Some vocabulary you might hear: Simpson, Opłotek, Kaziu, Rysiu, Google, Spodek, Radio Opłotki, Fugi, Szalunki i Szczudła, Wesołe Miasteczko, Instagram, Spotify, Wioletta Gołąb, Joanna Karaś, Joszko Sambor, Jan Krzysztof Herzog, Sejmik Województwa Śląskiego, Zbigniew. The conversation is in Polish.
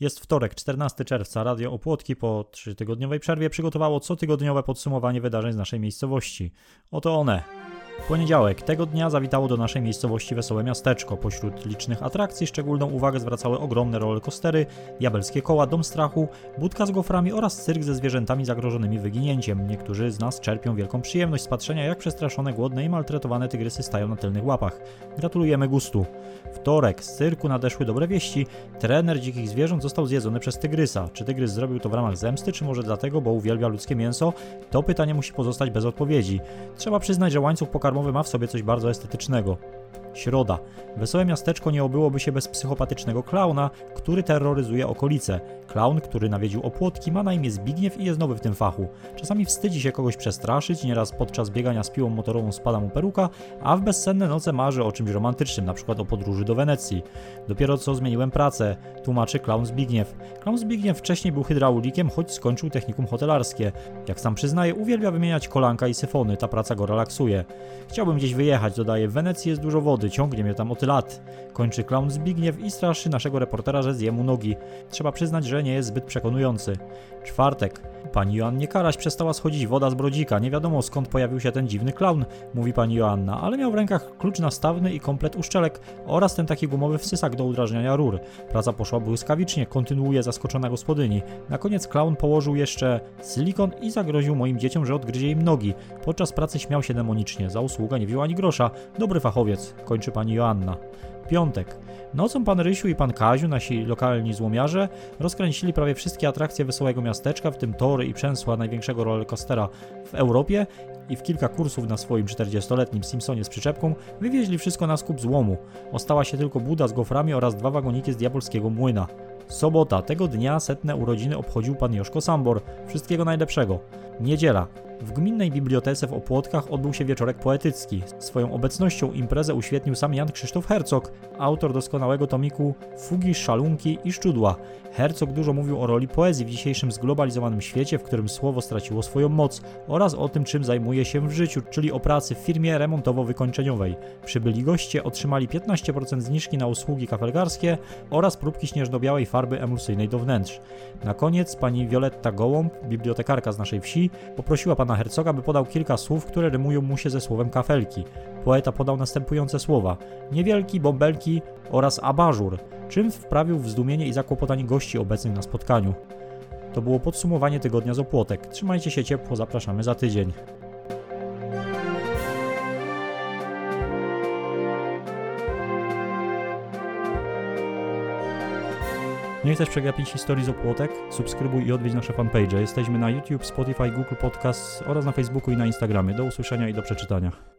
Jest wtorek, 14 czerwca. Radio Opłotki po trzytygodniowej przerwie przygotowało cotygodniowe podsumowanie wydarzeń z naszej miejscowości. Oto one. W poniedziałek tego dnia zawitało do naszej miejscowości Wesołe Miasteczko. Pośród licznych atrakcji szczególną uwagę zwracały ogromne rollercoastery, diabelskie koła, dom strachu, budka z goframi oraz cyrk ze zwierzętami zagrożonymi wyginięciem. Niektórzy z nas czerpią wielką przyjemność z patrzenia, jak przestraszone, głodne i maltretowane tygrysy stają na tylnych łapach. Gratulujemy gustu. Wtorek z cyrku nadeszły dobre wieści. Trener dzikich zwierząt został zjedzony przez tygrysa. Czy tygrys zrobił to w ramach zemsty, czy może dlatego, bo uwielbia ludzkie mięso? To pytanie musi pozostać bez odpowiedzi. Trzeba przyznać, że łańcuch pokarmowy ma w sobie coś bardzo estetycznego. Środa. Wesołe Miasteczko nie obyłoby się bez psychopatycznego klauna, który terroryzuje okolice. Klaun, który nawiedził Opłotki, ma na imię Zbigniew i jest nowy w tym fachu. Czasami wstydzi się kogoś przestraszyć, nieraz podczas biegania z piłą motorową spada mu peruka, a w bezsenne noce marzy o czymś romantycznym, na przykład o podróży do Wenecji. Dopiero co zmieniłem pracę, tłumaczy klaun Zbigniew. Klaun Zbigniew wcześniej był hydraulikiem, choć skończył technikum hotelarskie. Jak sam przyznaje, uwielbia wymieniać kolanka i syfony, ta praca go relaksuje. Chciałbym gdzieś wyjechać, dodaje, w Wenecji jest dużo wody. Ciągnie mnie tam od lat. Kończy klaun Zbigniew i straszy naszego reportera, że zje mu nogi. Trzeba przyznać, że nie jest zbyt przekonujący. Czwartek. Pani Joannie Karaś przestała schodzić woda z brodzika. Nie wiadomo, skąd pojawił się ten dziwny klaun, mówi pani Joanna, ale miał w rękach klucz nastawny i komplet uszczelek oraz ten taki gumowy wsysak do udrażniania rur. Praca poszła błyskawicznie, kontynuuje zaskoczona gospodyni. Na koniec klaun położył jeszcze silikon i zagroził moim dzieciom, że odgryzie im nogi. Podczas pracy śmiał się demonicznie. Za usługę nie wziął ani grosza. Dobry fachowiec, kończy pani Joanna. Piątek. Nocą pan Rysiu i pan Kaziu, nasi lokalni złomiarze, rozkręcili prawie wszystkie atrakcje Wesołego Miasteczka, w tym tory i przęsła największego rollercoastera w Europie, i w kilka kursów na swoim 40-letnim Simpsonie z przyczepką wywieźli wszystko na skup złomu. Ostała się tylko buda z goframi oraz dwa wagoniki z diabolskiego młyna. Sobota. Tego dnia 100. urodziny obchodził pan Joszko Sambor. Wszystkiego najlepszego. Niedziela. W Gminnej Bibliotece w Opłotkach odbył się wieczorek poetycki. Swoją obecnością imprezę uświetnił sam Jan Krzysztof Herzog, autor doskonałego tomiku Fugi, Szalunki i Szczudła. Herzog dużo mówił o roli poezji w dzisiejszym zglobalizowanym świecie, w którym słowo straciło swoją moc, oraz o tym, czym zajmuje się w życiu, czyli o pracy w firmie remontowo-wykończeniowej. Przybyli goście otrzymali 15% zniżki na usługi kafelgarskie oraz próbki śnieżno-białej farby emulsyjnej do wnętrz. Na koniec pani Wioletta Gołąb, bibliotekarka z naszej wsi, poprosiła pana Herzoga, by podał kilka słów, które rymują mu się ze słowem kafelki. Poeta podał następujące słowa: niewielki, bąbelki oraz abażur, czym wprawił w zdumienie i zakłopotanie gości obecnych na spotkaniu. To było podsumowanie tygodnia z Opłotek. Trzymajcie się ciepło, zapraszamy za tydzień. Nie chcesz przegapić historii z Opłotek? Subskrybuj i odwiedź nasze fanpage'e. Jesteśmy na YouTube, Spotify, Google Podcasts oraz na Facebooku i na Instagramie. Do usłyszenia i do przeczytania.